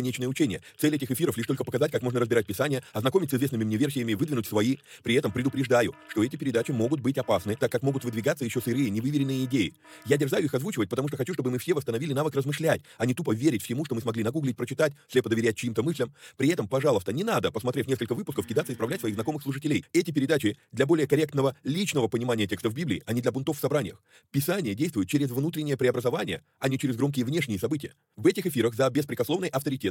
конечное учение. Цель этих эфиров лишь только показать, как можно разбирать Писание, ознакомиться с известными мне версиями и выдвинуть свои. При этом предупреждаю, что эти передачи могут быть опасны, так как могут выдвигаться еще сырые, невыверенные идеи. Я дерзаю их озвучивать, потому что хочу, чтобы мы все восстановили навык размышлять, а не тупо верить всему, что мы смогли нагуглить, прочитать, слепо доверять чьим-то мыслям. При этом, пожалуйста, не надо, посмотрев несколько выпусков, кидаться и исправлять своих знакомых служителей. Эти передачи для более корректного личного понимания текстов Библии, а не для бунтов в собраниях. Писание действует через внутреннее преобразование, а не через громкие внешние события. В этих эфирах за беспрекословный авторитет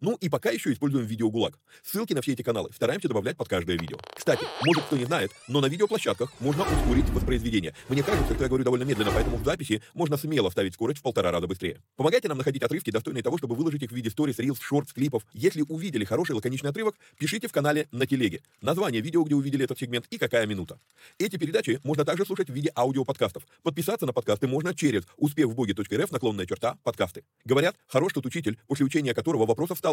Ну и пока еще используем видеогулаг. Ссылки на все эти каналы стараемся добавлять под каждое видео. Кстати, может кто не знает, но на видеоплощадках можно ускорить воспроизведение. Мне кажется, что я говорю довольно медленно, поэтому в записи можно смело вставить скорость в 1,5 раза быстрее. Помогайте нам находить отрывки, достойные того, чтобы выложить их в виде сторис, рилс, шортс, клипов. Если увидели хороший лаконичный отрывок, пишите в канале на телеге. Название видео, где увидели этот сегмент и какая минута. Эти передачи можно также слушать в виде аудиоподкастов. Подписаться на подкасты можно через успехвбоге.рф/подкасты. Говорят, хорош тот учитель, после учения которого вопросов стало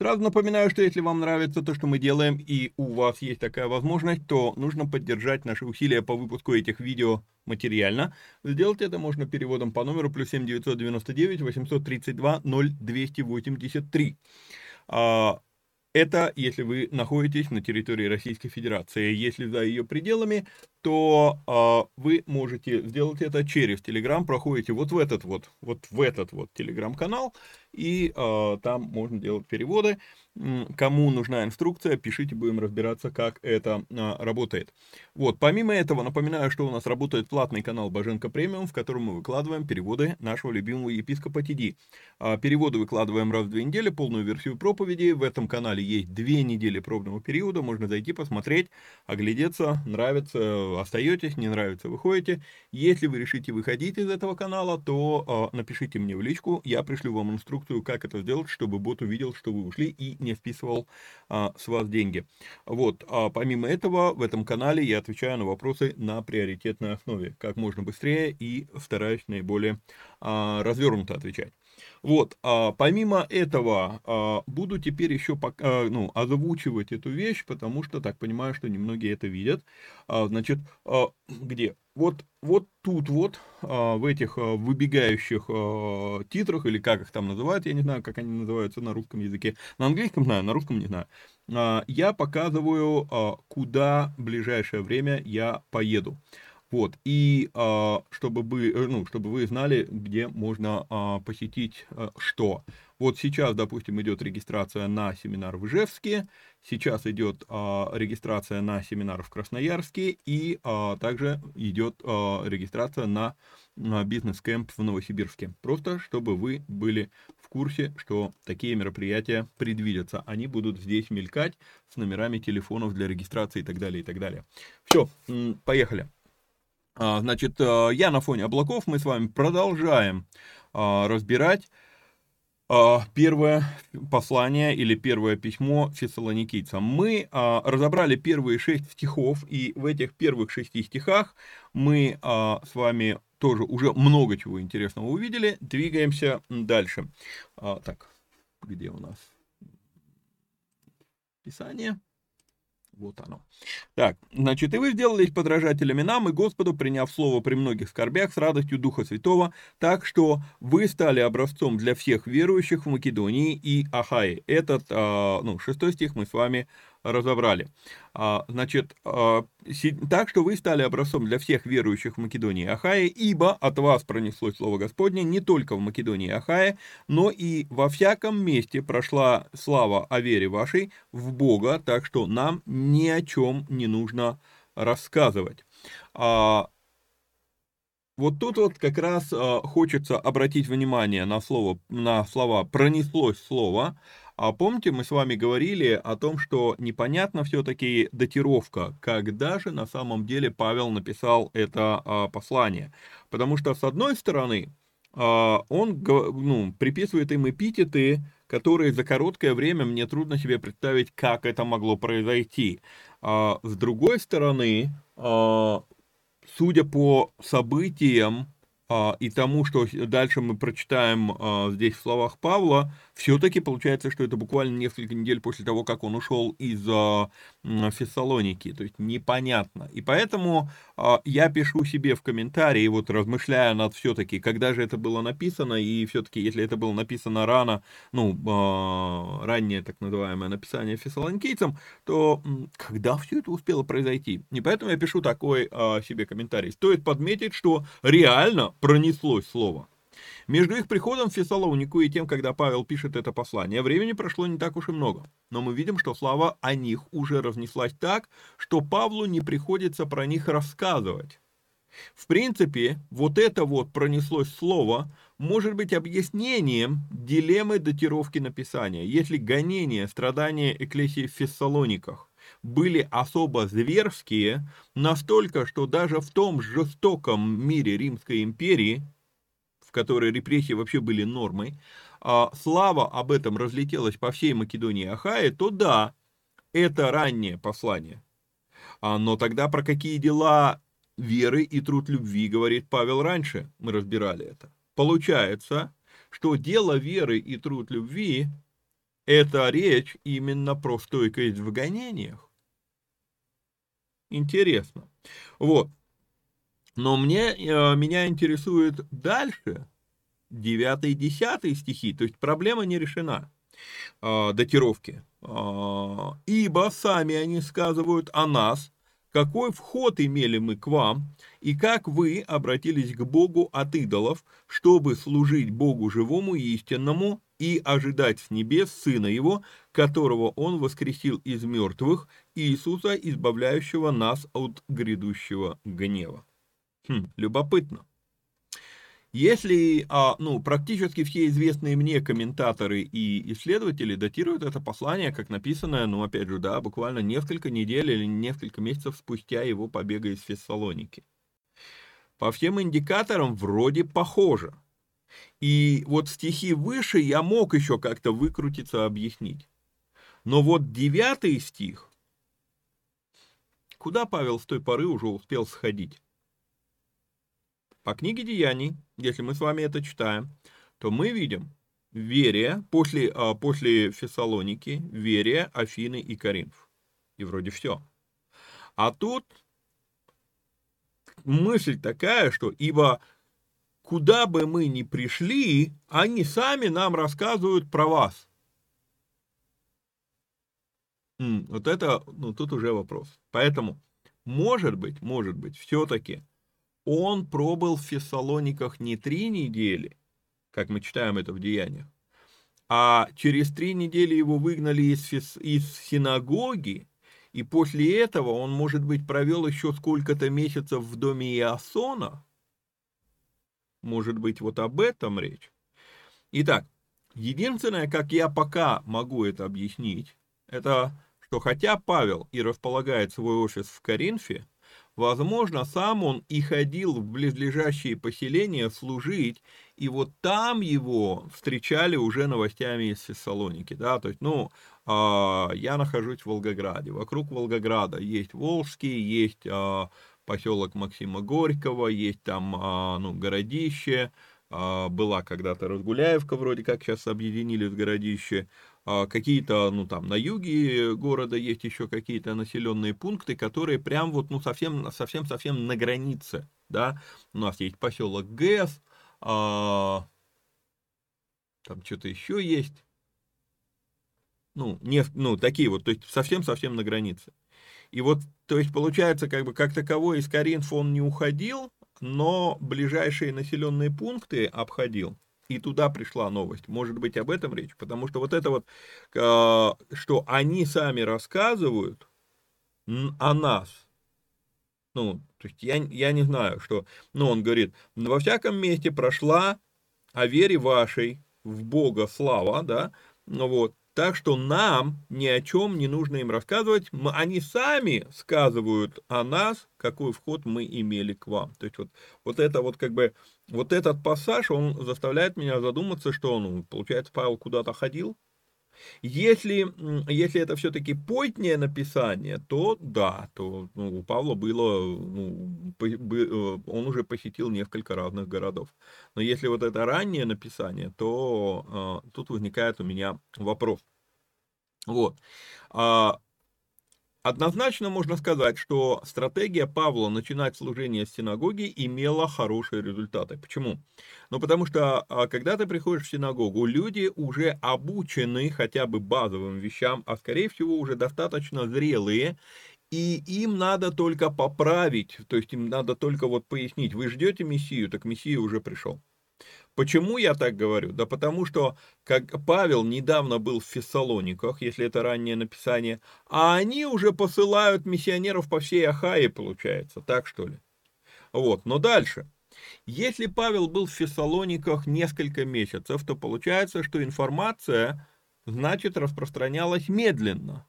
Сразу напоминаю, что если вам нравится то, что мы делаем, и у вас есть такая возможность, то нужно поддержать наши усилия по выпуску этих видео материально. Сделать это можно переводом по номеру +7 999 832 0283. Это если вы находитесь на территории Российской Федерации. Если за ее пределами, то вы можете сделать это через Telegram. Проходите вот в этот Telegram-канал, и там можно делать переводы. Кому нужна инструкция, пишите, будем разбираться, как это работает. Вот, помимо этого, напоминаю, что у нас работает платный канал Боженко Премиум, в котором мы выкладываем переводы нашего любимого епископа TD. Переводы выкладываем раз в 2 недели, полную версию проповеди. В этом канале есть 2 недели пробного периода, можно зайти, посмотреть, оглядеться, нравится — остаетесь, не нравится — выходите. Если вы решите выходить из этого канала, то напишите мне в личку, я пришлю вам инструкцию, как это сделать, чтобы бот увидел, что вы ушли и не списывал с вас деньги. Вот, помимо этого, в этом канале я отвечаю на вопросы на приоритетной основе, как можно быстрее, и стараюсь наиболее развернуто отвечать. Вот, помимо этого, буду теперь еще озвучивать эту вещь, потому что так понимаю, что немногие это видят. Значит, где? Вот тут вот, в этих выбегающих титрах, или как их там называют, я не знаю, как они называются на русском языке. На английском знаю, на русском не знаю. Я показываю, куда в ближайшее время я поеду. Вот, и чтобы вы знали, где можно посетить что. Вот сейчас, допустим, идет регистрация на семинар в Ижевске, сейчас идет регистрация на семинар в Красноярске, и также идет регистрация на бизнес-кэмп в Новосибирске. Просто, чтобы вы были в курсе, что такие мероприятия предвидятся. Они будут здесь мелькать с номерами телефонов для регистрации и так далее, и так далее. Все, поехали. Значит, я на фоне облаков, мы с вами продолжаем разбирать первое послание или первое письмо фессалоникийцам. Мы разобрали первые 6 стихов, и в этих первых 6 стихах мы с вами тоже уже много чего интересного увидели. Двигаемся дальше. Так, где у нас Писание? Вот оно. Так, значит, и вы сделались подражателями нам и Господу, приняв слово при многих скорбях с радостью Духа Святого, так что вы стали образцом для всех верующих в Македонии и Ахае. Этот, 6 стих мы с вами разобрали. Значит, так что вы стали образцом для всех верующих в Македонии и Ахае, ибо от вас пронеслось слово Господне не только в Македонии и Ахае, но и во всяком месте прошла слава о вере вашей в Бога, так что нам ни о чем не нужно рассказывать. Вот тут вот как раз хочется обратить внимание на слова «пронеслось слово». А помните, мы с вами говорили о том, что непонятна все-таки датировка, когда же на самом деле Павел написал это послание. Потому что, с одной стороны, он приписывает им эпитеты, которые за короткое время мне трудно себе представить, как это могло произойти. С другой стороны, судя по событиям, и тому, что дальше мы прочитаем здесь в словах Павла, все-таки получается, что это буквально несколько недель после того, как он ушел из Фессалоники, то есть непонятно. И поэтому я пишу себе в комментарии, вот размышляя над все-таки, когда же это было написано, и все-таки, если это было написано рано, раннее так называемое написание фессалоникийцам, то когда все это успело произойти? И поэтому я пишу такой себе комментарий. Стоит подметить, что реально пронеслось слово. Между их приходом в Фессалонику и тем, когда Павел пишет это послание, времени прошло не так уж и много. Но мы видим, что слава о них уже разнеслась так, что Павлу не приходится про них рассказывать. В принципе, вот это вот пронеслось слово может быть объяснением дилеммы датировки написания. Если гонения, страдания Экклесии в Фессалониках были особо зверские, настолько, что даже в том жестоком мире Римской империи, в которой репрессии вообще были нормой, слава об этом разлетелась по всей Македонии и Ахае, то да, это раннее послание. Но тогда про какие дела веры и труд любви говорит Павел раньше? Мы разбирали это. Получается, что дело веры и труд любви — это речь именно про стойкость в гонениях. Интересно. Вот. Но меня интересует дальше 9 и 10 стихи. То есть проблема не решена датировки. «Ибо сами они сказывают о нас, какой вход имели мы к вам, и как вы обратились к Богу от идолов, чтобы служить Богу живому и истинному, и ожидать с небес Сына Его, которого Он воскресил из мертвых, Иисуса, избавляющего нас от грядущего гнева». Любопытно. Если, практически все известные мне комментаторы и исследователи датируют это послание, как написанное, буквально несколько недель или несколько месяцев спустя его побега из Фессалоники. По всем индикаторам вроде похоже. И вот стихи выше я мог еще как-то выкрутиться, объяснить. Но вот 9 стих, куда Павел с той поры уже успел сходить? По книге Деяний, если мы с вами это читаем, то мы видим Верия, после Фессалоники, Верия, Афины и Коринф. И вроде все. А тут мысль такая, что ибо куда бы мы ни пришли, они сами нам рассказывают про вас. Вот это, тут уже вопрос. Поэтому, может быть, все-таки он пробыл в Фессалониках не 3 недели, как мы читаем это в Деяниях, а через 3 недели его выгнали из синагоги, и после этого он, может быть, провел еще сколько-то месяцев в доме Иасона. Может быть, вот об этом речь. Итак, единственное, как я пока могу это объяснить, это что хотя Павел и располагает свой офис в Коринфе, возможно, сам он и ходил в близлежащие поселения служить, и вот там его встречали уже новостями из Фессалоники, да, то есть, я нахожусь в Волгограде, вокруг Волгограда есть Волжский, есть поселок Максима Горького, есть там, городище, была когда-то Разгуляевка, вроде как сейчас объединили в городище, какие-то, на юге города есть еще какие-то населенные пункты, которые прям совсем-совсем на границе, да, у нас есть поселок ГЭС, там что-то еще есть, такие вот, то есть совсем-совсем на границе. И вот, то есть, получается, как таковой из Коринфа он не уходил, но ближайшие населенные пункты обходил. И туда пришла новость. Может быть, об этом речь? Потому что вот это вот, что они сами рассказывают о нас. То есть я не знаю, что... он говорит, во всяком месте прошла о вере вашей в Бога слава, да? Так что нам ни о чем не нужно им рассказывать. Они сами сказывают о нас, какой вход мы имели к вам. То есть этот пассаж, он заставляет меня задуматься, что, получается, Павел куда-то ходил. Если это все-таки позднее написание, то да, то у Павла было, он уже посетил несколько разных городов. Но если вот это раннее написание, то тут возникает у меня вопрос. Однозначно можно сказать, что стратегия Павла начинать служение с синагоги имела хорошие результаты. Почему? Потому что, когда ты приходишь в синагогу, люди уже обучены хотя бы базовым вещам, а скорее всего уже достаточно зрелые, и им надо только поправить, то есть им надо только пояснить, вы ждете Мессию, так Мессия уже пришел. Почему я так говорю? Да потому что как Павел недавно был в Фессалониках, если это раннее написание, а они уже посылают миссионеров по всей Ахае, получается, так что ли? Но дальше. Если Павел был в Фессалониках несколько месяцев, то получается, что информация, значит, распространялась медленно.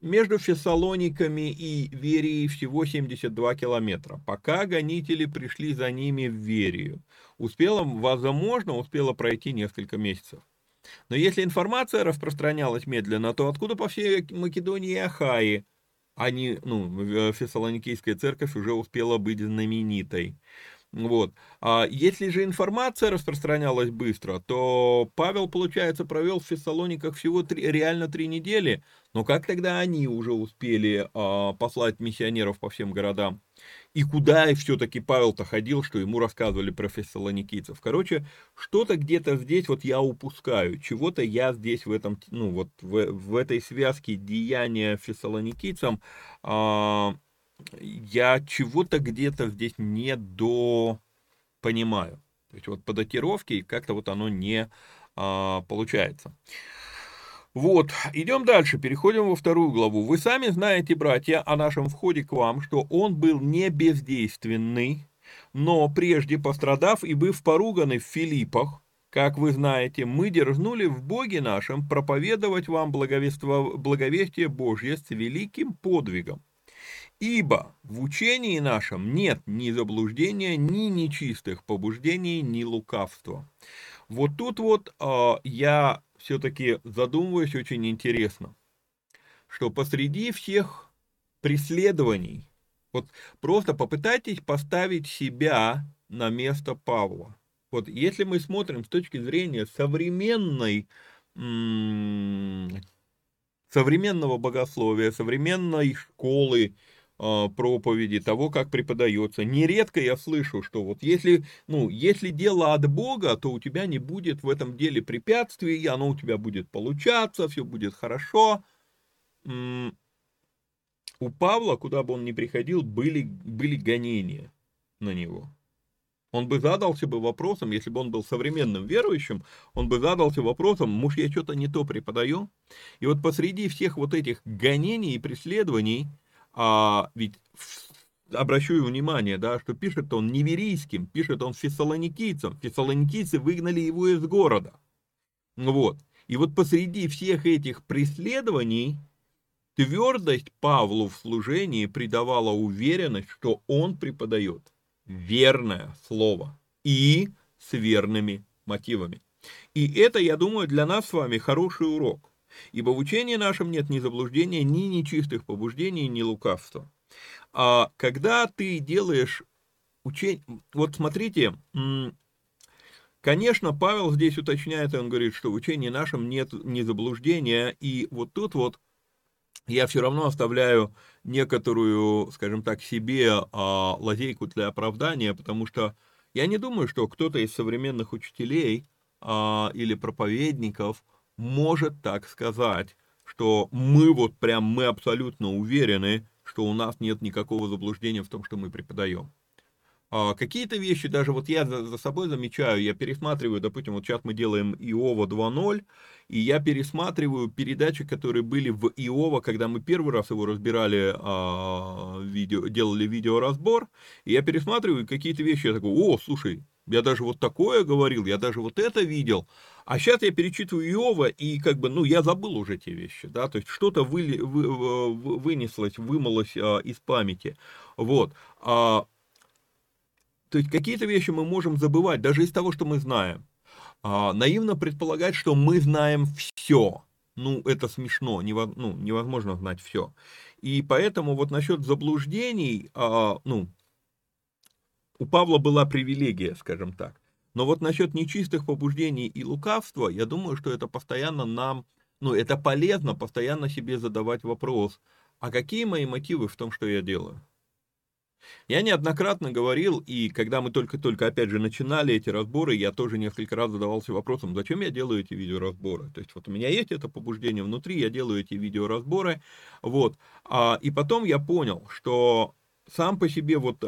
Между Фессалониками и Верией всего 72 километра, пока гонители пришли за ними в Верию. Возможно, успело пройти несколько месяцев. Но если информация распространялась медленно, то откуда по всей Македонии и Ахае? Фессалоникийская церковь уже успела быть знаменитой. Если же информация распространялась быстро, то Павел, получается, провел в Фессалониках всего 3 недели, но как тогда они уже успели послать миссионеров по всем городам? И куда все-таки Павел-то ходил, что ему рассказывали про фессалоникийцев? Что-то где-то здесь я упускаю, чего-то я здесь в этом, в этой связке деяния фессалоникийцам я чего-то где-то здесь не допонимаю. То есть по датировке как-то оно не получается. Идем дальше, переходим во 2 главу. «Вы сами знаете, братья, о нашем входе к вам, что он был не бездейственный, но прежде пострадав и быв поруганы в Филиппах, как вы знаете, мы дерзнули в Боге нашем проповедовать вам благовестие Божье с великим подвигом. Ибо в учении нашем нет ни заблуждения, ни нечистых побуждений, ни лукавства». Я все-таки задумываюсь очень интересно, что посреди всех преследований, просто попытайтесь поставить себя на место Павла. Если мы смотрим с точки зрения современного богословия, современной школы, проповеди, того, как преподается. Нередко я слышу, что если дело от Бога, то у тебя не будет в этом деле препятствий, оно у тебя будет получаться, все будет хорошо. У Павла, куда бы он ни приходил, были гонения. на него. Он бы задался бы вопросом, если бы он был современным верующим, он бы задался вопросом: может, я что-то не то преподаю? И вот посреди всех вот этих гонений и преследований, ведь обращаю внимание, да, что пишет он неверийским, пишет он фессалоникийцам, фессалоникийцы выгнали его из города. Вот. И вот посреди всех этих преследований твердость Павлу в служении придавала уверенность, что он преподает верное слово и с верными мотивами. И это, я думаю, для нас с вами хороший урок. Ибо в учении нашем нет ни заблуждения, ни нечистых побуждений, ни лукавства. А когда ты делаешь учение... Вот смотрите, конечно, Павел здесь уточняет, он говорит, что в учении нашем нет ни заблуждения, и вот тут вот я все равно оставляю некоторую, скажем так, себе лазейку для оправдания, потому что я не думаю, что кто-то из современных учителей или проповедников может так сказать, что мы вот прям, мы абсолютно уверены, что у нас нет никакого заблуждения в том, что мы преподаем. Какие-то вещи, даже вот я за собой замечаю, я пересматриваю, допустим, вот сейчас мы делаем Иова 2.0, и я пересматриваю передачи, которые были в Иова, когда мы первый раз его разбирали, делали видеоразбор, и я пересматриваю какие-то вещи, я такой: о, слушай, я даже вот такое говорил, я даже вот это видел, а сейчас я перечитываю Иова, и как бы, ну, я забыл уже те вещи, да, то есть что-то вынеслось, вымылось из памяти, вот. То есть какие-то вещи мы можем забывать, даже из того, что мы знаем. Наивно предполагать, что мы знаем все. Ну, это смешно, невозможно знать все. И поэтому вот насчет заблуждений, у Павла была привилегия, скажем так. Но вот насчет нечистых побуждений и лукавства, я думаю, что это постоянно нам, это полезно постоянно себе задавать вопрос: а какие мои мотивы в том, что я делаю? Я неоднократно говорил, и когда мы только-только, опять же, начинали эти разборы, я тоже несколько раз задавался вопросом, зачем я делаю эти видеоразборы. То есть вот у меня есть это побуждение внутри, я делаю эти видеоразборы, вот. И потом я понял, что сам по себе вот,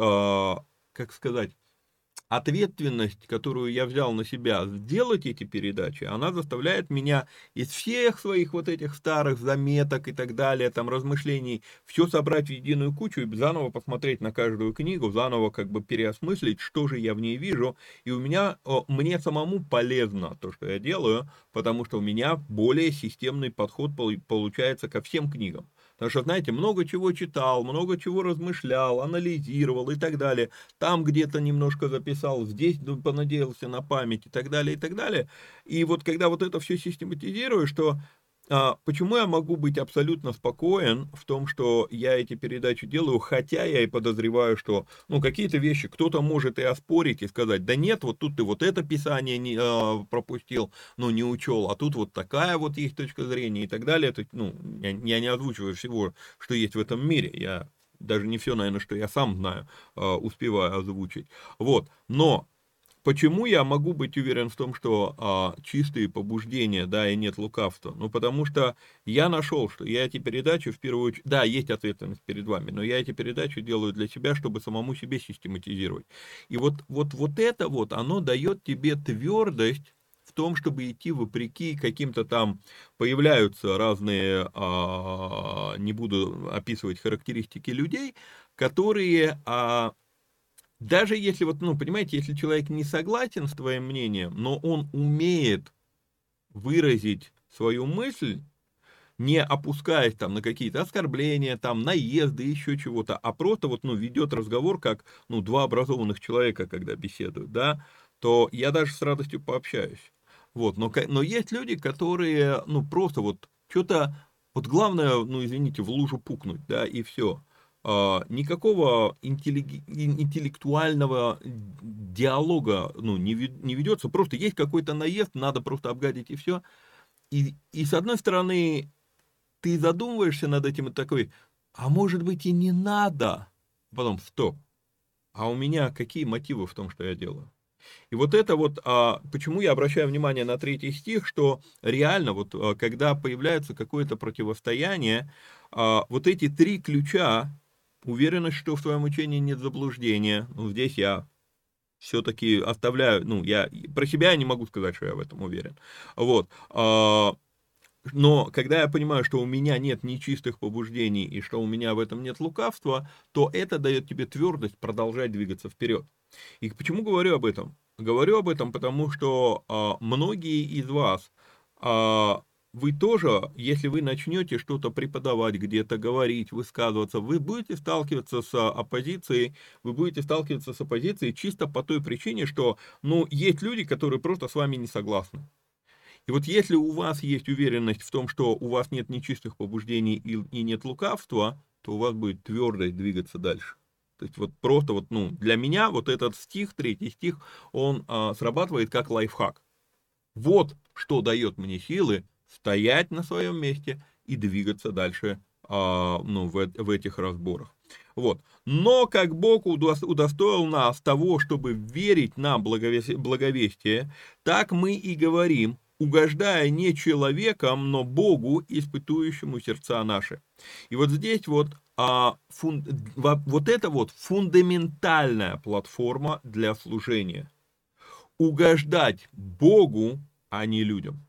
ответственность, которую я взял на себя сделать эти передачи, она заставляет меня из всех своих вот этих старых заметок и так далее, там размышлений, все собрать в единую кучу и заново посмотреть на каждую книгу, заново как бы переосмыслить, что же я в ней вижу. И мне самому полезно то, что я делаю, потому что у меня более системный подход получается ко всем книгам. Потому что, знаете, много чего читал, много чего размышлял, анализировал и так далее. Там где-то немножко записал, здесь понадеялся на память и так далее, и так далее. И вот когда вот это все систематизирую, почему я могу быть абсолютно спокоен в том, что я эти передачи делаю, хотя я и подозреваю, что какие-то вещи кто-то может и оспорить, и сказать: да нет, вот тут ты вот это писание пропустил, не учел, а тут вот такая вот есть точка зрения и так далее. То есть, я не озвучиваю всего, что есть в этом мире, я даже не все, наверное, что я сам знаю, успеваю озвучить. Вот, но... Почему я могу быть уверен в том, что чистые побуждения, да, и нет лукавства? Потому что я нашел, что я эти передачи в первую очередь... Да, есть ответственность перед вами, но я эти передачи делаю для себя, чтобы самому себе систематизировать. И вот это оно дает тебе твердость в том, чтобы идти вопреки каким-то там... Появляются разные, не буду описывать характеристики людей, которые... Даже если, понимаете, если человек не согласен с твоим мнением, но он умеет выразить свою мысль, не опускаясь там на какие-то оскорбления, там наезды, еще чего-то, а просто ведет разговор, как два образованных человека, когда беседуют, да, то я даже с радостью пообщаюсь. Вот, но есть люди, которые, просто главное, в лужу пукнуть, да, и все. Никакого интеллектуального диалога не ведется, просто есть какой-то наезд, надо просто обгадить и все. И с одной стороны, ты задумываешься над этим и такой: а может быть и не надо, потом стоп, а у меня какие мотивы в том, что я делаю? И почему я обращаю внимание на 3 стих, что реально, когда появляется какое-то противостояние, вот эти 3 ключа, Уверенность, что в твоем учении нет заблуждения. Ну, здесь я все-таки оставляю, ну, я про себя не могу сказать, что я в этом уверен. Вот. Но когда я понимаю, что у меня нет нечистых побуждений и что у меня в этом нет лукавства, то это дает тебе твердость продолжать двигаться вперед. И почему говорю об этом? Говорю об этом, потому что многие из вас, вы тоже, если вы начнете что-то преподавать, где-то говорить, высказываться, вы будете сталкиваться с оппозицией, чисто по той причине, что, ну, есть люди, которые просто с вами не согласны. И вот если у вас есть уверенность в том, что у вас нет нечистых побуждений и нет лукавства, то у вас будет твердость двигаться дальше. То есть вот просто вот, ну, для меня вот этот стих, 3 стих, он срабатывает как лайфхак. Вот что дает мне силы стоять на своем месте и двигаться дальше в этих разборах. Вот. Но как Бог удостоил нас того, чтобы верить нам благовестие, так мы и говорим, угождая не человеком, но Богу, испытующему сердца наши. И вот здесь вот, вот это вот фундаментальная платформа для служения. Угождать Богу, а не людям.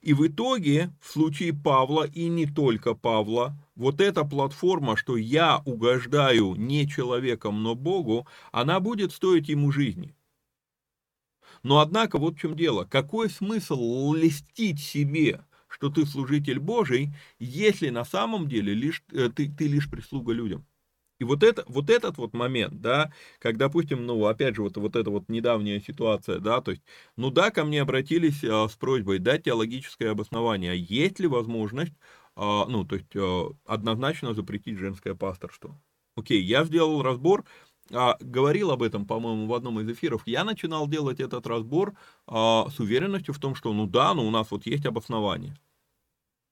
И в итоге, в случае Павла, и не только Павла, вот эта платформа, что я угождаю не человеком, но Богу, она будет стоить ему жизни. Но однако, вот в чем дело. Какой смысл льстить себе, что ты служитель Божий, если на самом деле ты лишь прислуга людям? И вот этот момент, да, как, допустим, ну, опять же, вот эта недавняя ситуация, да, то есть, ну да, ко мне обратились с просьбой дать теологическое обоснование, есть ли возможность, однозначно запретить женское пасторство. Окей, я сделал разбор, говорил об этом, по-моему, в одном из эфиров. Я начинал делать этот разбор с уверенностью в том, что у нас вот есть обоснование.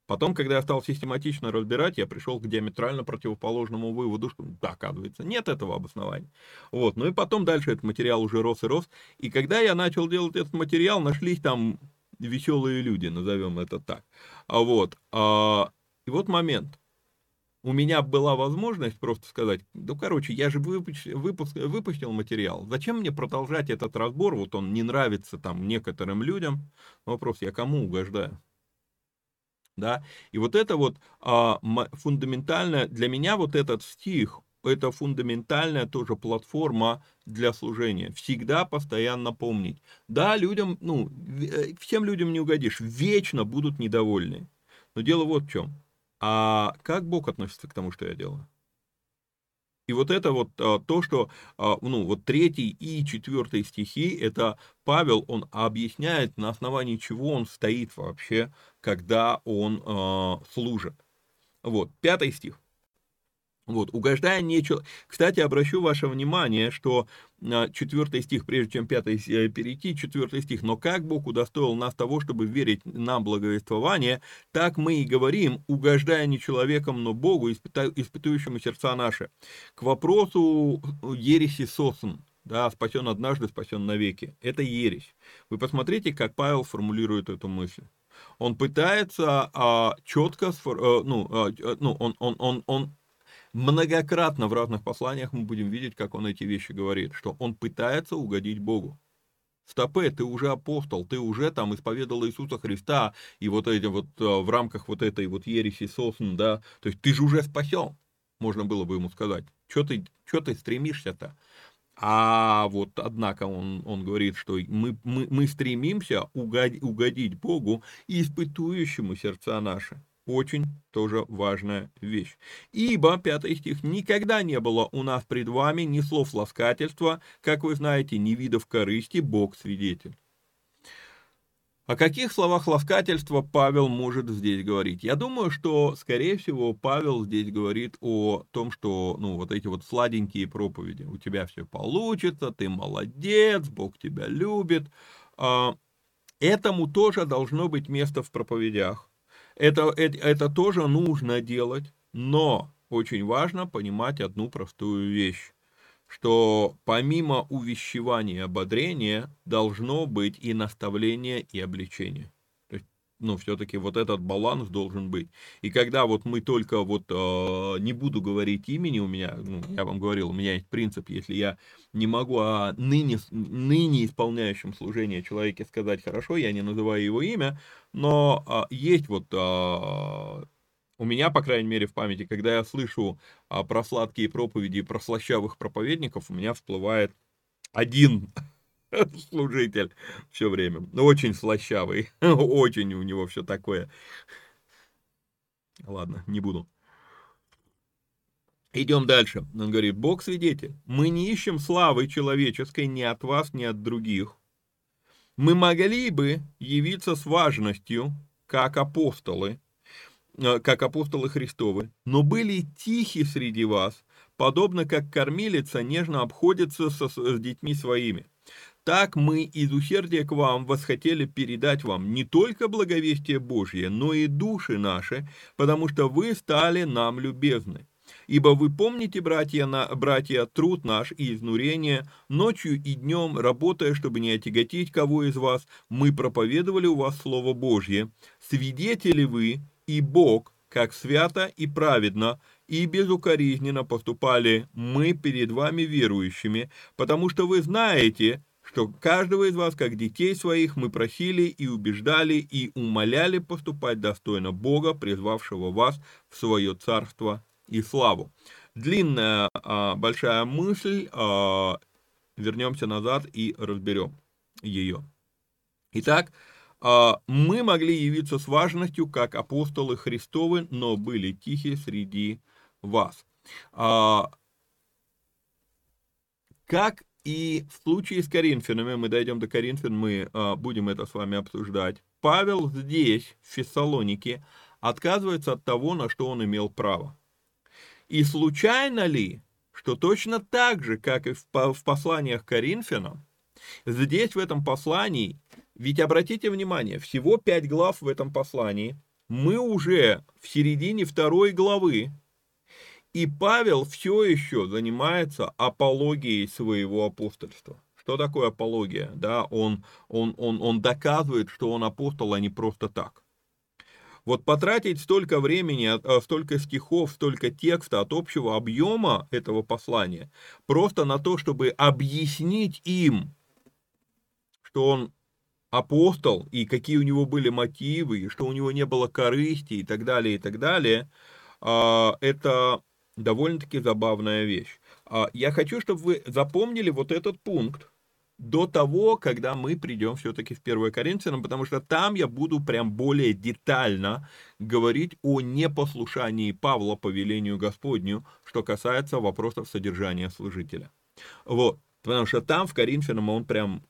Потом, когда я стал систематично разбирать, я пришел к диаметрально противоположному выводу, что, да, оказывается, нет этого обоснования. Вот. Ну и потом дальше этот материал уже рос и рос. И когда я начал делать этот материал, нашлись там веселые люди, назовем это так. Вот. И вот момент. У меня была возможность просто сказать, я же выпустил материал, зачем мне продолжать этот разбор, вот он не нравится там некоторым людям, вопрос, я кому угождаю? Да? И вот это вот фундаментальная, для меня вот этот стих, это фундаментальная тоже платформа для служения, всегда постоянно помнить. Да, людям, всем людям не угодишь, вечно будут недовольны, но дело вот в чем. А как Бог относится к тому, что я делаю? И вот это вот то, что, 3 и 4 стихи, это Павел, он объясняет, на основании чего он стоит вообще, когда он служит. Вот, 5 стих. Вот, угождая не человеку. Кстати, обращу ваше внимание, что 4 стих, прежде чем 5 перейти, 4 стих. «Но как Бог удостоил нас того, чтобы верить нам благовествование, так мы и говорим, угождая не человеком, но Богу, испытующему сердца наши». К вопросу ереси сосн. Да, спасен однажды, спасен навеки. Это ересь. Вы посмотрите, как Павел формулирует эту мысль. Он пытается четко... Многократно в разных посланиях мы будем видеть, как он эти вещи говорит, что он пытается угодить Богу. Стопэ, ты уже апостол, ты уже там исповедал Иисуса Христа, и вот эти вот в рамках вот этой вот ереси сосн, да, то есть ты же уже спасен, можно было бы ему сказать, чё ты стремишься-то? А вот, однако, он говорит, что мы стремимся угодить Богу и испытующему сердца наши. Очень тоже важная вещь. «Ибо, 5 стих, никогда не было у нас пред вами ни слов ласкательства, как вы знаете, ни видов корысти, Бог свидетель». О каких словах ласкательства Павел может здесь говорить? Я думаю, что, скорее всего, Павел здесь говорит о том, что, вот эти вот сладенькие проповеди. У тебя все получится, ты молодец, Бог тебя любит. Этому тоже должно быть место в проповедях. Это тоже нужно делать, но очень важно понимать одну простую вещь, что помимо увещевания и ободрения должно быть и наставление, и обличение. То есть ну, все-таки вот этот баланс должен быть. И когда вот мы только вот, не буду говорить имени, у меня, ну, я вам говорил, у меня есть принцип, если я не могу о ныне исполняющем служение человеке сказать хорошо, я не называю его имя, но есть вот... У меня, по крайней мере, в памяти, когда я слышу про сладкие проповеди, про слащавых проповедников, у меня всплывает один служитель все время. Ну, очень слащавый, очень у него все такое. Ладно, не буду. Идем дальше. Он говорит, Бог свидетель, мы не ищем славы человеческой ни от вас, ни от других. Мы могли бы явиться с важностью, как апостолы Христовы, но были тихи среди вас, подобно как кормилица нежно обходится с детьми своими. Так мы из усердия к вам восхотели передать вам не только благовестие Божье, но и души наши, потому что вы стали нам любезны. Ибо вы помните, братья, труд наш и изнурение, ночью и днем, работая, чтобы не отяготить кого из вас, мы проповедовали у вас Слово Божье. Свидетели вы, и Бог, как свято и праведно, и безукоризненно поступали мы перед вами верующими, потому что вы знаете, что каждого из вас, как детей своих, мы просили и убеждали и умоляли поступать достойно Бога, призвавшего вас в свое царство и славу. Длинная большая мысль, вернемся назад и разберем ее. Итак, мы могли явиться с важностью, как апостолы Христовы, но были тихи среди вас. Как и в случае с Коринфянами, мы дойдем до Коринфян, мы будем это с вами обсуждать. Павел здесь, в Фессалонике, отказывается от того, на что он имел право. И случайно ли, что точно так же, как и в посланиях к Коринфянам, здесь в этом послании... Ведь обратите внимание, всего 5 глав в этом послании, мы уже в середине 2 главы, и Павел все еще занимается апологией своего апостольства. Что такое апология? Да, он доказывает, что он апостол, а не просто так. Вот потратить столько времени, столько стихов, столько текста от общего объема этого послания, просто на то, чтобы объяснить им, что он апостол, и какие у него были мотивы, и что у него не было корысти, и так далее, это довольно-таки забавная вещь. Я хочу, чтобы вы запомнили вот этот пункт до того, когда мы придем все-таки в 1 Коринфянам, потому что там я буду прям более детально говорить о непослушании Павла по велению Господню, что касается вопросов содержания служителя. Вот, потому что там в Коринфянам он прям...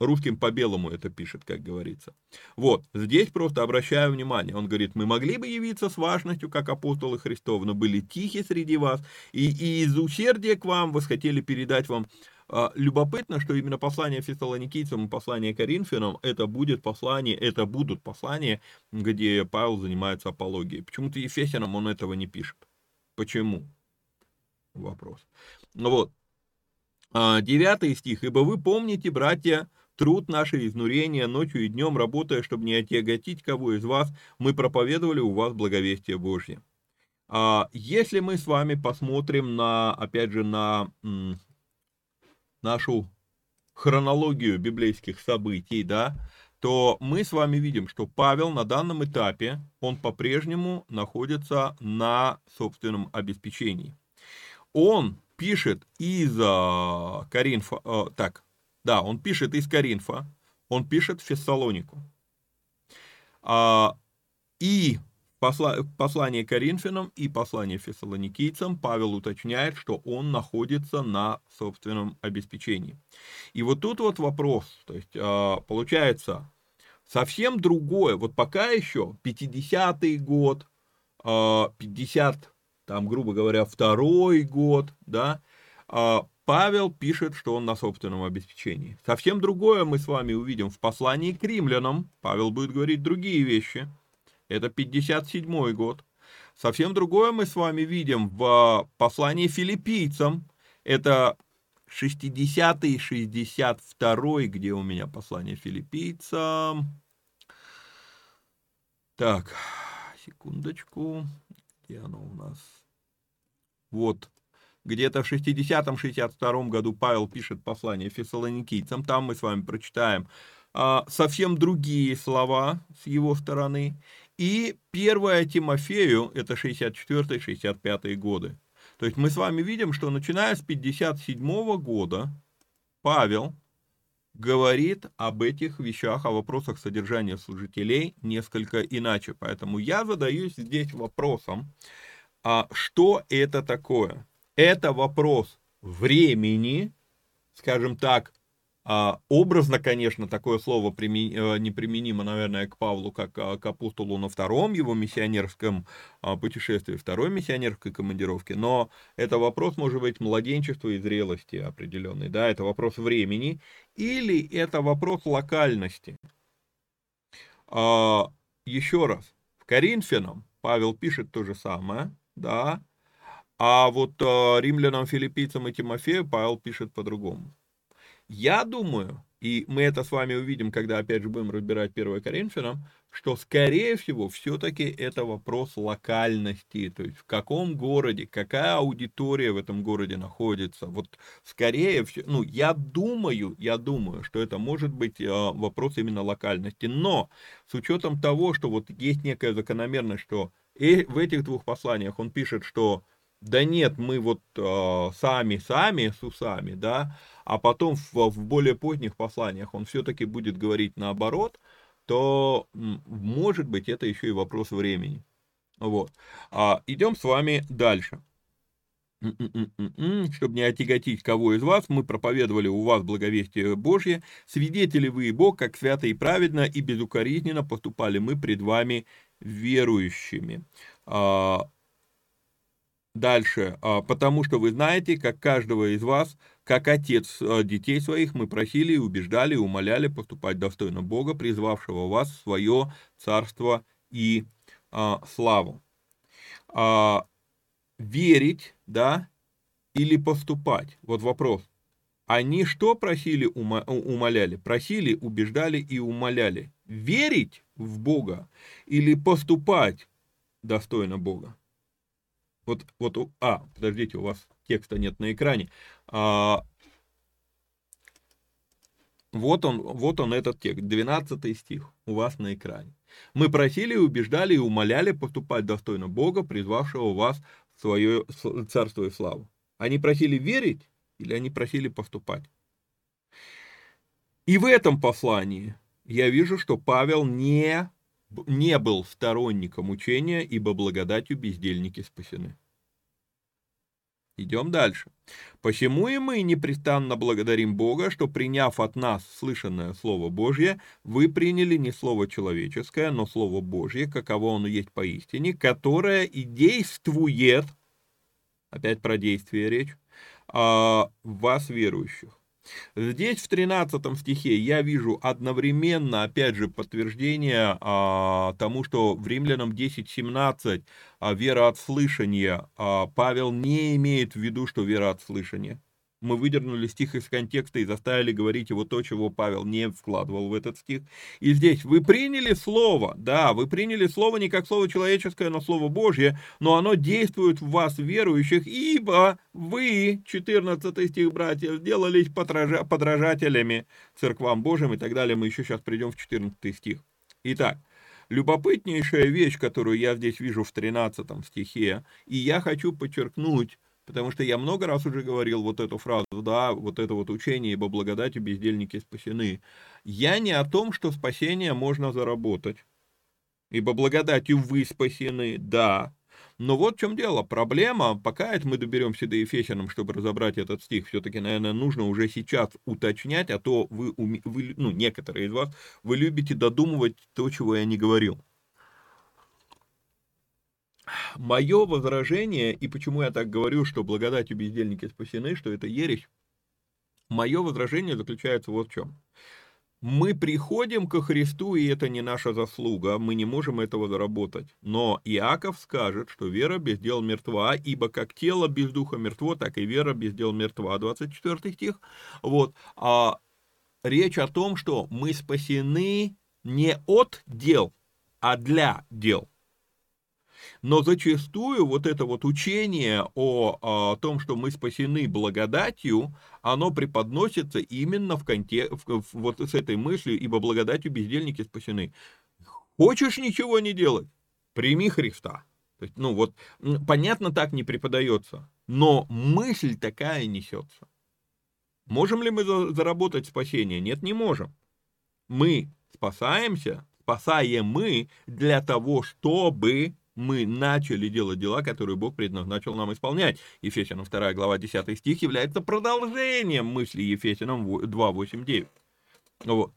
Русским по белому это пишет, как говорится. Вот, здесь просто обращаю внимание. Он говорит, мы могли бы явиться с важностью, как апостолы Христовы, но были тихи среди вас, и из усердия к вам восхотели передать вам. Любопытно, что именно послание фессалоникийцам и послание Коринфянам, это будут послания, где Павел занимается апологией. Почему-то Ефесянам он этого не пишет. Почему? Вопрос. Вот, 9 стих. «Ибо вы помните, братья, труд наше изнурение, ночью и днем, работая, чтобы не отяготить кого из вас, мы проповедовали у вас благовестие Божье». Если мы с вами посмотрим на, опять же, на нашу хронологию библейских событий, да, то мы с вами видим, что Павел на данном этапе, он по-прежнему находится на собственном обеспечении. Он пишет из Коринфа, он пишет из Коринфа, он пишет в Фессалонику. И послание Коринфянам, и послание Фессалоникийцам Павел уточняет, что он находится на собственном обеспечении. И вот тут вот вопрос, то есть получается совсем другое, вот пока еще 50-й год, 2-й год, да, Павел пишет, что он на собственном обеспечении. Совсем другое мы с вами увидим в послании к римлянам. Павел будет говорить другие вещи. Это 57-й год. Совсем другое мы с вами видим в послании филиппийцам. Это 60-й, 62-й, где у меня послание филиппийцам. Так, секундочку, где оно у нас? Вот, где-то в 60-62 году Павел пишет послание фессалоникийцам, там мы с вами прочитаем совсем другие слова с его стороны, и 1 Тимофею, это 64-65 годы. То есть мы с вами видим, что начиная с 57 года Павел говорит об этих вещах, о вопросах содержания служителей несколько иначе. Поэтому я задаюсь здесь вопросом, что это такое? Это вопрос времени, скажем так, образно, конечно, такое слово неприменимо, наверное, к Павлу, как к апостолу на втором его миссионерском путешествии, второй миссионерской командировке, но это вопрос, может быть, младенчества и зрелости определенной, да, это вопрос времени, или это вопрос локальности. Еще раз, в Коринфянам Павел пишет то же самое, да, а вот римлянам, филиппийцам и Тимофею Павел пишет по-другому. Я думаю, и мы это с вами увидим, когда опять же будем разбирать 1 Коринфянам, что, скорее всего, все-таки это вопрос локальности, то есть в каком городе, какая аудитория в этом городе находится. Вот скорее всего, ну, я думаю, что это может быть вопрос именно локальности, но с учетом того, что вот есть некая закономерность, что и в этих двух посланиях он пишет, что да нет, мы вот сами с усами, да, а потом в более поздних посланиях он все-таки будет говорить наоборот, то, может быть, это еще и вопрос времени. Вот. Идем с вами дальше. Чтобы не отяготить кого из вас, мы проповедовали у вас благовестие Божье, свидетели вы и Бог, как свято и праведно, и безукоризненно поступали мы пред вами верующими. Дальше, потому что вы знаете, как каждого из вас, как отец детей своих, мы просили, убеждали, умоляли поступать достойно Бога, призвавшего вас в свое царство и славу. Верить, да, или поступать? Вот вопрос. Они что просили, умоляли? Просили, убеждали и умоляли. Верить в Бога или поступать достойно Бога? Подождите, у вас текста нет на экране. Вот он этот текст, 12 стих у вас на экране. Мы просили, убеждали и умоляли поступать достойно Бога, призвавшего вас в свое царство и славу. Они просили верить или они просили поступать? И в этом послании я вижу, что Павел не был сторонником учения, ибо благодатью бездельники спасены. Идем дальше. Посему и мы непрестанно благодарим Бога, что, приняв от нас слышанное Слово Божье, вы приняли не Слово человеческое, но Слово Божье, каково оно есть поистине, которое и действует, опять про действие речь, вас, верующих. Здесь в 13 стихе я вижу одновременно, опять же, подтверждение тому, что в Римлянам 10:17 вера от слышания, Павел не имеет в виду, что вера от слышания. Мы выдернули стих из контекста и заставили говорить его то, чего Павел не вкладывал в этот стих. И здесь вы приняли слово, да, вы приняли слово не как слово человеческое, но слово Божье, но оно действует в вас, верующих, ибо вы, 14 стих, братья, сделались подражателями церквам Божьим и так далее. Мы еще сейчас придем в 14 стих. Итак, любопытнейшая вещь, которую я здесь вижу в 13 стихе, и я хочу подчеркнуть, потому что я много раз уже говорил вот эту фразу, да, вот это вот учение, ибо благодатью бездельники спасены. Я не о том, что спасение можно заработать, ибо благодатью вы спасены, да. Но вот в чем дело, проблема, пока мы доберемся до Ефесянам, чтобы разобрать этот стих, все-таки, наверное, нужно уже сейчас уточнять, а то вы, некоторые из вас, вы любите додумывать то, чего я не говорил. Мое возражение, и почему я так говорю, что благодатью бездельники спасены, что это ересь, мое возражение заключается вот в чем. Мы приходим ко Христу, и это не наша заслуга, мы не можем этого заработать. Но Иаков скажет, что вера без дел мертва, ибо как тело без духа мертво, так и вера без дел мертва. 24 стих. Вот. Речь о том, что мы спасены не от дел, а для дел. Но зачастую вот это вот учение о том, что мы спасены благодатью, оно преподносится именно в вот с этой мыслью, ибо благодатью бездельники спасены. Хочешь ничего не делать? Прими Христа. То есть, ну вот, понятно, так не преподается, но мысль такая несется. Можем ли мы заработать спасение? Нет, не можем. Мы спасаемся, спасаем мы для того, чтобы мы начали делать дела, которые Бог предназначил нам исполнять. Ефесянам 2 глава 10 стих является продолжением мысли Ефесянам 2, 8, 9. Вот.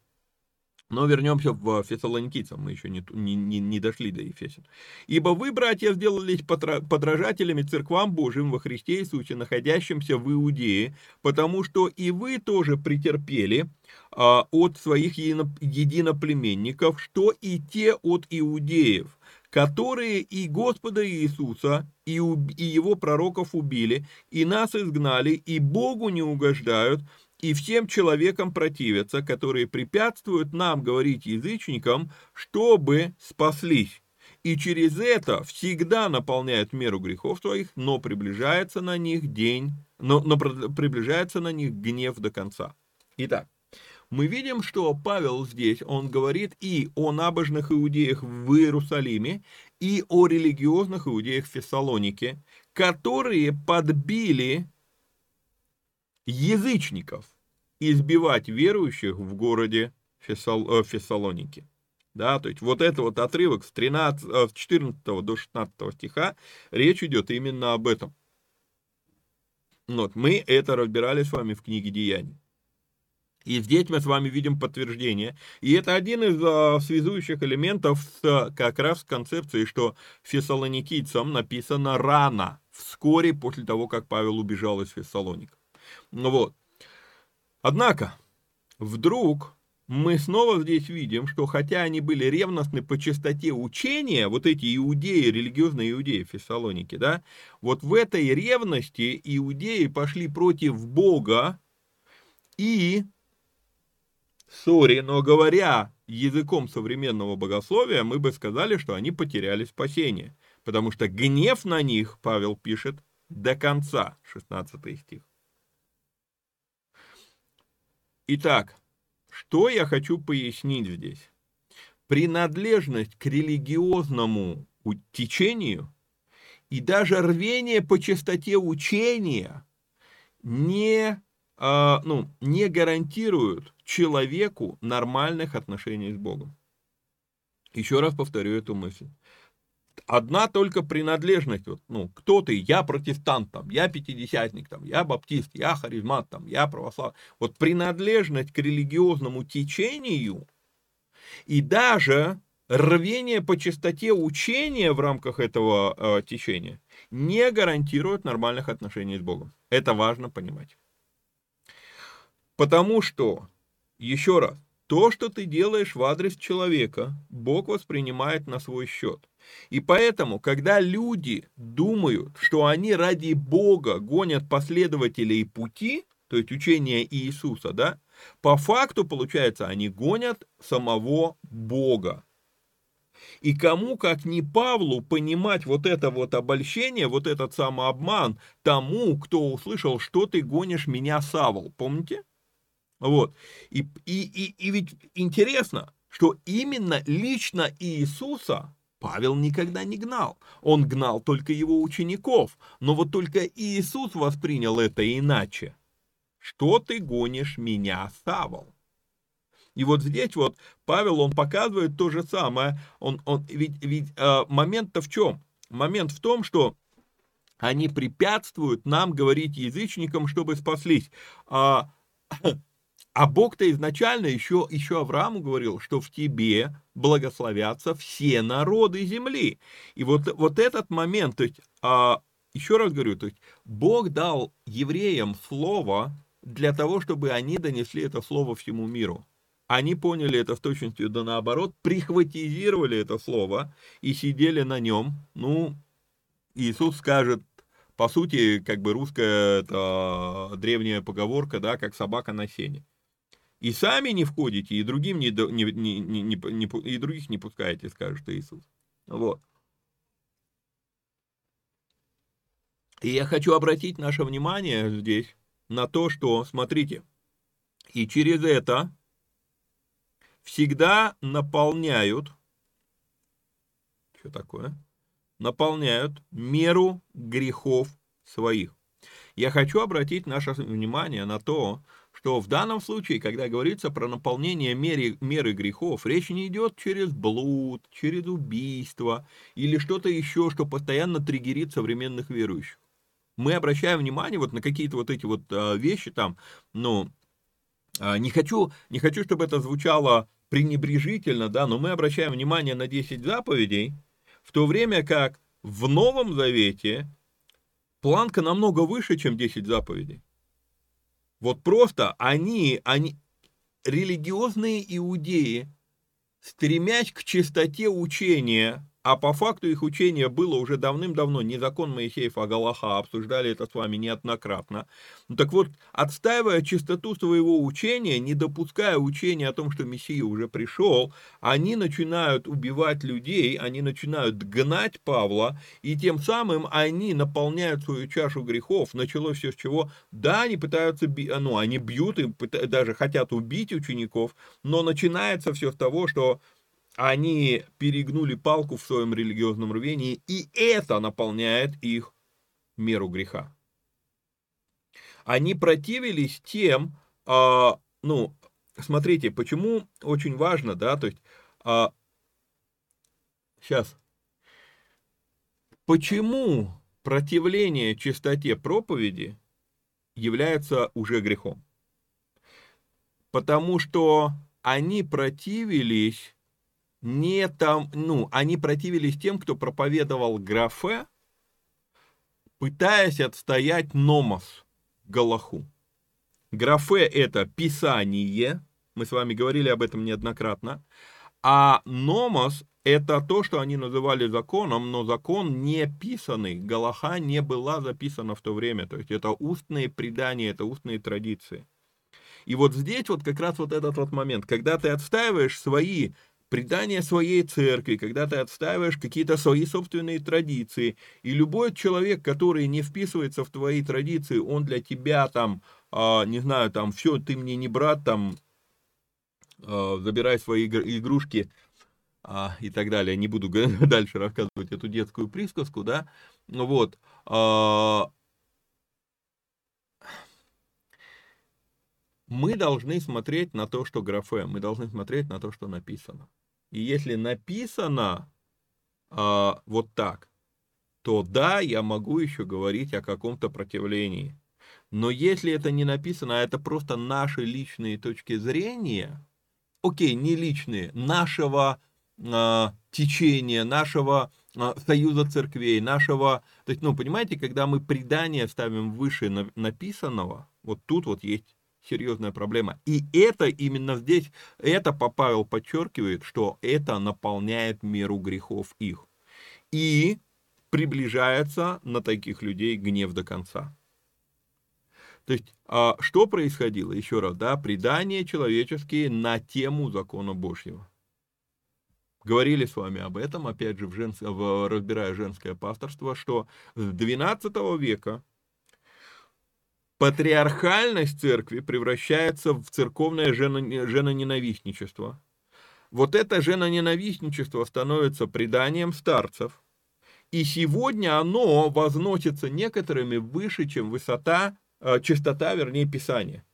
Но вернемся в Фессалоникийцам, мы еще не дошли до Ефесян. «Ибо вы, братья, сделались подражателями церквам Божьим во Христе Иисусе, находящимся в Иудее, потому что и вы тоже претерпели от своих единоплеменников, что и те от иудеев, которые и Господа Иисуса, и Его пророков убили, и нас изгнали, и Богу не угождают, и всем человекам противятся, которые препятствуют нам говорить язычникам, чтобы спаслись. И через это всегда наполняет меру грехов своих, но приближается на них приближается на них гнев до конца». Итак, мы видим, что Павел здесь, он говорит и о набожных иудеях в Иерусалиме, и о религиозных иудеях в Фессалонике, которые подбили язычников избивать верующих в городе Фессалоники. Да, то есть вот это вот отрывок с 14 до 16 стиха, речь идет именно об этом. Вот, мы это разбирали с вами в книге «Деяний». И здесь мы с вами видим подтверждение. И это один из связующих элементов как раз с концепцией, что фессалоникийцам написано рано, вскоре после того, как Павел убежал из Фессалоника. Ну вот. Однако, вдруг мы снова здесь видим, что хотя они были ревностны по чистоте учения, вот эти иудеи, религиозные иудеи в Фессалонике, да, вот в этой ревности иудеи пошли против Бога и, но говоря языком современного богословия, мы бы сказали, что они потеряли спасение, потому что гнев на них, Павел пишет, до конца, 16 стих. Итак, что я хочу пояснить здесь? Принадлежность к религиозному течению и даже рвение по чистоте учения не гарантируют человеку нормальных отношений с Богом. Еще раз повторю эту мысль. Одна только принадлежность, кто ты, я протестант, я пятидесятник, я баптист, я харизмат, я православный. Вот принадлежность к религиозному течению и даже рвение по чистоте учения в рамках этого течения не гарантирует нормальных отношений с Богом. Это важно понимать. Потому что, еще раз, то, что ты делаешь в адрес человека, Бог воспринимает на свой счет. И поэтому, когда люди думают, что они ради Бога гонят последователей пути, то есть учения Иисуса, да, по факту, получается, они гонят самого Бога. И кому, как не Павлу, понимать вот это вот обольщение, вот этот самообман тому, кто услышал, что ты гонишь меня, Савол, помните? Вот. И ведь интересно, что именно лично Иисуса Павел никогда не гнал. Он гнал только его учеников. Но вот только Иисус воспринял это иначе. «Что ты гонишь меня, Савол?» И вот здесь вот Павел, он показывает то же самое. Ведь момент-то в чем? Момент в том, что они препятствуют нам говорить язычникам, чтобы спаслись. А Бог-то изначально еще Аврааму говорил, что в тебе благословятся все народы земли. И вот этот момент, то есть, еще раз говорю, то есть Бог дал евреям слово для того, чтобы они донесли это слово всему миру. Они поняли это с точностью да наоборот, прихватизировали это слово и сидели на нем. Иисус скажет, по сути, русская это древняя поговорка, да, как собака на сене. И сами не входите, и другим и других не пускаете, скажет Иисус. Вот. И я хочу обратить наше внимание здесь на то, что, смотрите, и через это всегда наполняют, что такое? Наполняют меру грехов своих. Я хочу обратить наше внимание на то, что в данном случае, когда говорится про наполнение меры грехов, речь не идет через блуд, через убийство или что-то еще, что постоянно триггерит современных верующих. Мы обращаем внимание вот на какие-то вот эти вот вещи там, ну, не хочу, чтобы это звучало пренебрежительно, да, но мы обращаем внимание на 10 заповедей, в то время как в Новом Завете планка намного выше, чем 10 заповедей. Вот просто они религиозные иудеи, стремясь к чистоте учения, а по факту их учение было уже давным-давно, не закон Моисеев, а Галаха, обсуждали это с вами неоднократно. Ну, так вот, отстаивая чистоту своего учения, не допуская учения о том, что Мессия уже пришел, они начинают убивать людей, они начинают гнать Павла, и тем самым они наполняют свою чашу грехов. Началось все с чего? Да, они пытаются, они бьют, и даже хотят убить учеников, но начинается все с того, что они перегнули палку в своем религиозном рвении, и это наполняет их меру греха. Они противились тем, смотрите, почему очень важно, да, то есть, почему противление чистоте проповеди является уже грехом? Потому что они противились они противились тем, кто проповедовал графе, пытаясь отстоять номос, галаху. Графе — это Писание, мы с вами говорили об этом неоднократно, а номос — это то, что они называли законом, но закон не писанный, галаха не была записана в то время, то есть это устные предания, это устные традиции. И вот здесь вот как раз вот этот вот момент, когда ты отстаиваешь свои предание своей церкви, когда ты отстаиваешь какие-то свои собственные традиции, и любой человек, который не вписывается в твои традиции, он для тебя там, все, ты мне не брат, там, забирай свои игрушки и так далее. Не буду дальше рассказывать эту детскую присказку, да, вот. Мы должны смотреть на то, что графе, мы должны смотреть на то, что написано. И если написано вот так, то да, я могу еще говорить о каком-то противлении. Но если это не написано, а это просто наши личные точки зрения, окей, не личные, нашего течения, нашего союза церквей, нашего... То есть, понимаете, когда мы предание ставим выше написанного, вот тут вот есть серьезная проблема. И это именно здесь, это Павел подчеркивает, что это наполняет меру грехов их. И приближается на таких людей гнев до конца. То есть, что происходило? Еще раз, да, предания человеческие на тему закона Божьего. Говорили с вами об этом, опять же, разбирая женское пасторство, что с 12 века патриархальность церкви превращается в церковное женоненавистничество. Вот это женоненавистничество становится преданием старцев. И сегодня оно возносится некоторыми выше, чем чистота Писания.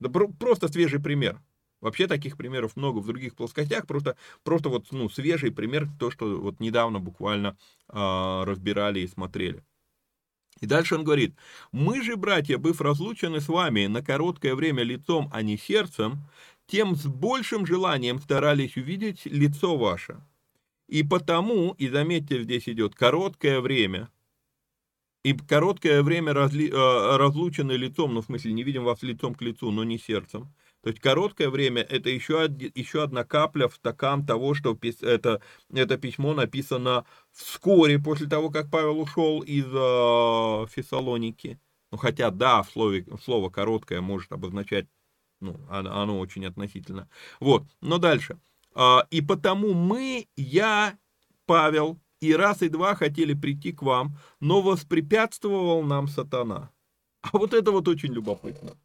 Да, просто свежий пример. Вообще таких примеров много в других плоскостях. Просто вот, свежий пример, то, что вот недавно буквально разбирали и смотрели. И дальше он говорит: «Мы же, братья, быв разлучены с вами на короткое время лицом, а не сердцем, тем с большим желанием старались увидеть лицо ваше. И потому, и заметьте, здесь идет короткое время, и короткое время разлучены лицом, не видим вас лицом к лицу, но не сердцем». То есть короткое время – это еще одна капля в стакан того, что это письмо написано вскоре после того, как Павел ушел из Фессалоники. Хотя, да, слово «короткое» может обозначать Ну, оно очень относительно. Вот, но дальше. «И потому мы, я, Павел, и раз, и два хотели прийти к вам, но воспрепятствовал нам сатана». А вот это вот очень любопытно.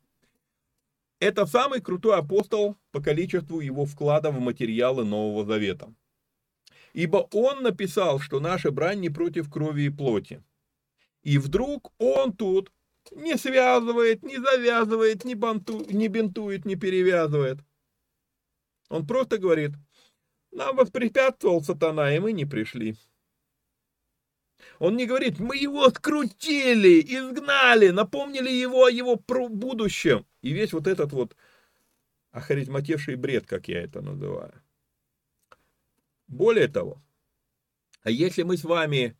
Это самый крутой апостол по количеству его вклада в материалы Нового Завета. «Ибо он написал, что наша брань не против крови и плоти». И вдруг он тут не связывает, не завязывает, не бинтует, не перевязывает. Он просто говорит: нам воспрепятствовал сатана, и мы не пришли. Он не говорит: мы его скрутили, изгнали, напомнили его о его будущем. И весь вот этот вот охаризматевший бред, как я это называю. Более того, если мы с вами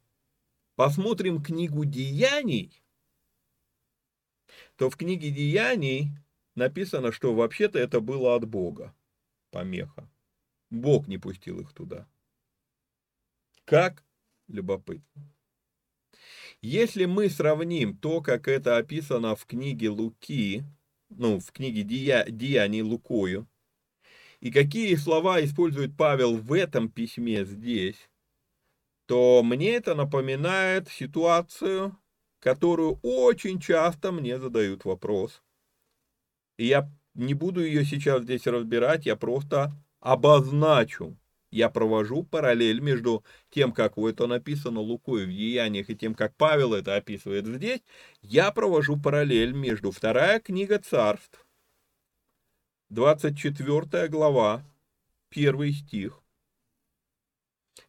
посмотрим книгу Деяний, то в книге Деяний написано, что вообще-то это было от Бога помеха. Бог не пустил их туда. Как любопытно. Если мы сравним то, как это описано в книге Луки, ну, в книге Деяний Лукою, и какие слова использует Павел в этом письме здесь, то мне это напоминает ситуацию, которую очень часто мне задают вопрос. И я не буду ее сейчас здесь разбирать, я просто обозначу. Я провожу параллель между тем, как это написано Лукой в Деяниях, и тем, как Павел это описывает здесь. Я провожу параллель между 2 книга Царств, 24 глава, 1 стих.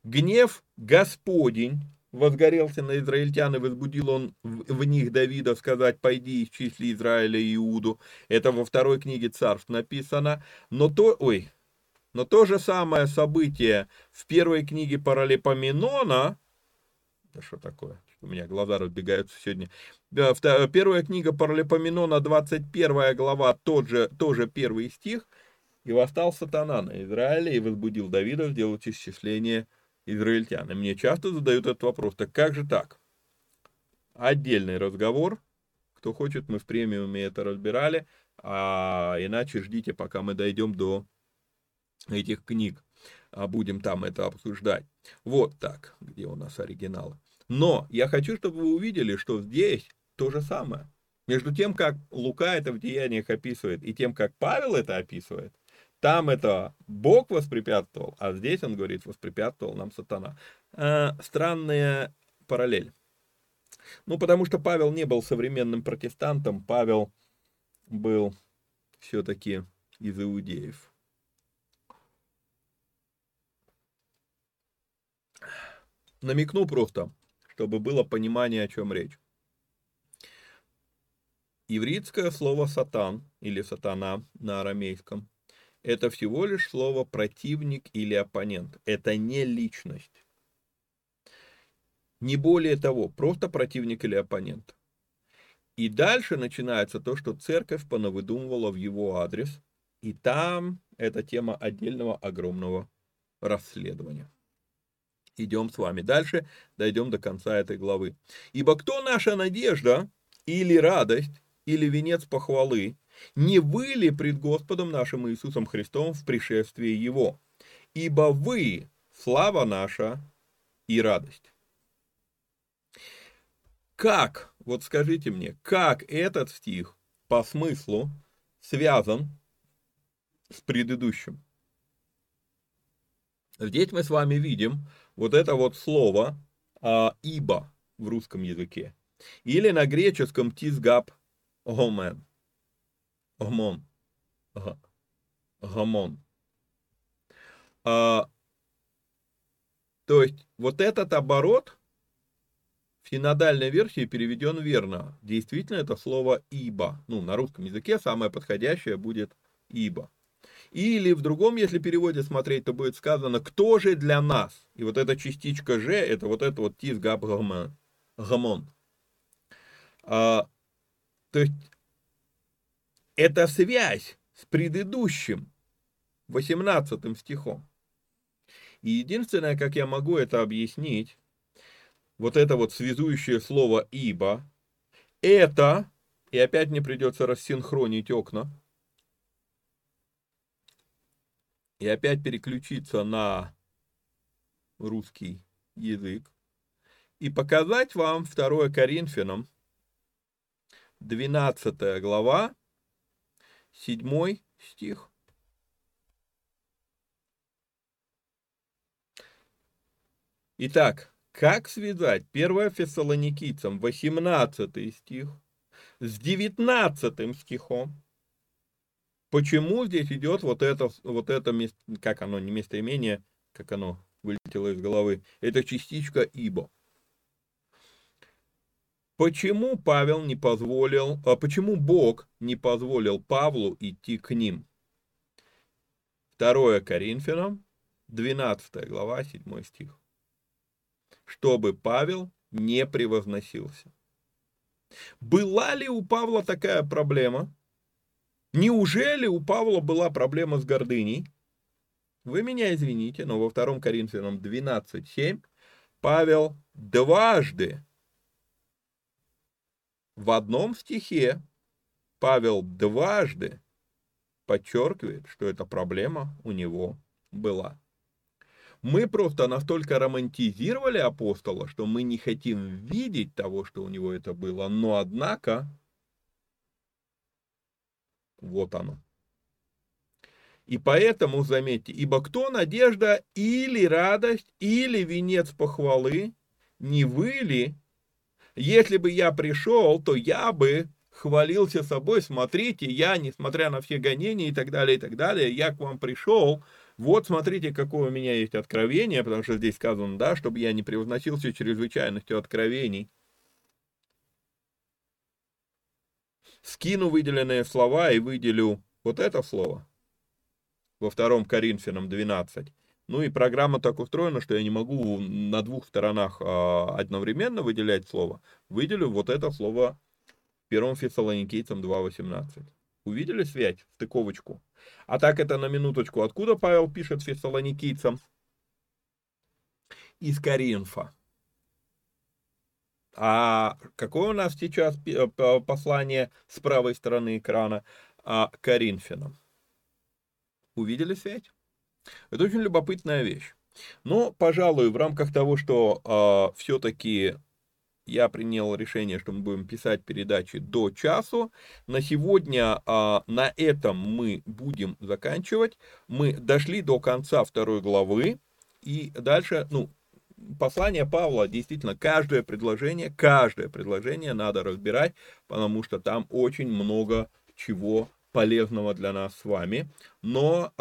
«Гнев Господень возгорелся на израильтян, и возбудил он в них Давида сказать: пойди, исчисли Израиля и Иуду». Это во 2 книге Царств написано. Но то же самое событие в 1 книге Паралипоменона, да что такое, у меня глаза разбегаются сегодня, 1 книга Паралипоменона, 21 глава, тоже 1 стих: «И восстал сатана на Израиле, и возбудил Давида сделать исчисление израильтян». И мне часто задают этот вопрос: так как же так? Отдельный разговор. Кто хочет, мы в премиуме это разбирали. А иначе ждите, пока мы дойдем до этих книг. А будем там это обсуждать. Вот так, где у нас оригиналы. Но я хочу, чтобы вы увидели, что здесь то же самое. Между тем, как Лука это в Деяниях описывает, и тем, как Павел это описывает, там это Бог воспрепятствовал, а здесь он говорит: воспрепятствовал нам сатана. Странная параллель. Ну, потому что Павел не был современным протестантом, Павел был все-таки из иудеев. Намекну просто, чтобы было понимание, о чем речь. Еврейское слово «сатан» или «сатана» на арамейском — это всего лишь слово «противник» или «оппонент». Это не личность. Не более того, просто противник или оппонент. И дальше начинается то, что церковь понавыдумывала в его адрес. И там это тема отдельного огромного расследования. Идем с вами дальше, дойдем до конца этой главы. «Ибо кто наша надежда или радость, или венец похвалы? Не вы ли пред Господом нашим Иисусом Христом в пришествии Его? Ибо вы – слава наша и радость». Как, вот скажите мне, как этот стих по смыслу связан с предыдущим? Здесь мы с вами видим вот это вот слово «ибо» в русском языке. Или на греческом «тизгап гомен». Гомон. Гомон. То есть вот этот оборот в синодальной версии переведен верно. Действительно, это слово «ибо». Ну, на русском языке самое подходящее будет «ибо». Или в другом, если переводе смотреть, то будет сказано «кто же для нас?» И вот эта частичка «же» — это вот «тизгап гомон». То есть это связь с предыдущим 18 стихом. И единственное, как я могу это объяснить, вот это вот связующее слово «ибо», это, и опять мне придется рассинхронить окна, и опять переключиться на русский язык и показать вам 2 Коринфянам, 12 глава, 7 стих. Итак, как связать 1 Фессалоникийцам 18 стих с 19 стихом? Почему здесь идет вот это место, как оно, не местоимение, как оно вылетело из головы? Это частичка «ибо». Почему Павел не позволил, почему Бог не позволил Павлу идти к ним? 2 Коринфянам, 12 глава, 7 стих. Чтобы Павел не превозносился. Была ли у Павла такая проблема? Неужели у Павла была проблема с гордыней? Вы меня извините, но во 2 Коринфянам 12:7 Павел дважды, в одном стихе, Павел дважды подчеркивает, что эта проблема у него была. Мы просто настолько романтизировали апостола, что мы не хотим видеть того, что у него это было. Но однако, вот оно. И поэтому, заметьте, ибо кто надежда или радость, или венец похвалы, не вы ли? Если бы я пришел, то я бы хвалился собой. Смотрите, я, несмотря на все гонения и так далее, я к вам пришел. Вот, смотрите, какое у меня есть откровение, потому что здесь сказано, да, чтобы я не превозносился чрезвычайностью откровений. Скину выделенные слова и выделю вот это слово во 2 Коринфянам 12. Ну и программа так устроена, что я не могу на двух сторонах одновременно выделять слово. Выделю вот это слово 1 Фессалоникийцам 2:18. Увидели связь, стыковочку? А так это на минуточку. Откуда Павел пишет фессалоникийцам? Из Коринфа. А какое у нас сейчас послание с правой стороны экрана? Коринфянам. Увидели связь? Это очень любопытная вещь. Но, пожалуй, в рамках того, что все-таки я принял решение, что мы будем писать передачи до часу, на сегодня на этом мы будем заканчивать. Мы дошли до конца 2 главы, и дальше, послание Павла, действительно, каждое предложение надо разбирать, потому что там очень много чего полезного для нас с вами, но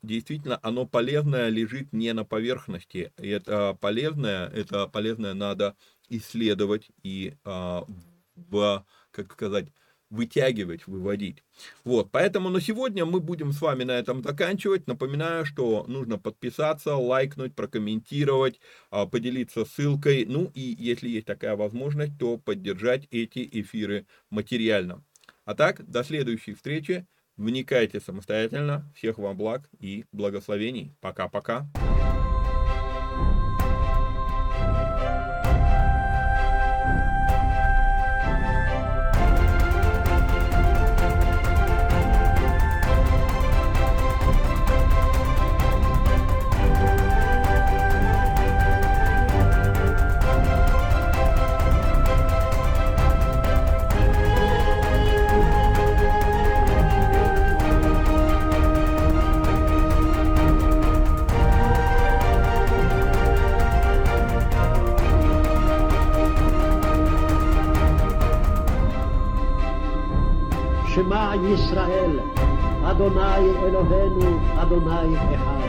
действительно оно полезное лежит не на поверхности, и это полезное надо исследовать и, вытягивать, выводить. Вот, поэтому на сегодня мы будем с вами на этом заканчивать. Напоминаю, что нужно подписаться, лайкнуть, прокомментировать, поделиться ссылкой, и если есть такая возможность, то поддержать эти эфиры материально. А так, до следующей встречи. Вникайте самостоятельно. Всех вам благ и благословений. Пока-пока. Israel, Adonai Eloheinu, Adonai Echad.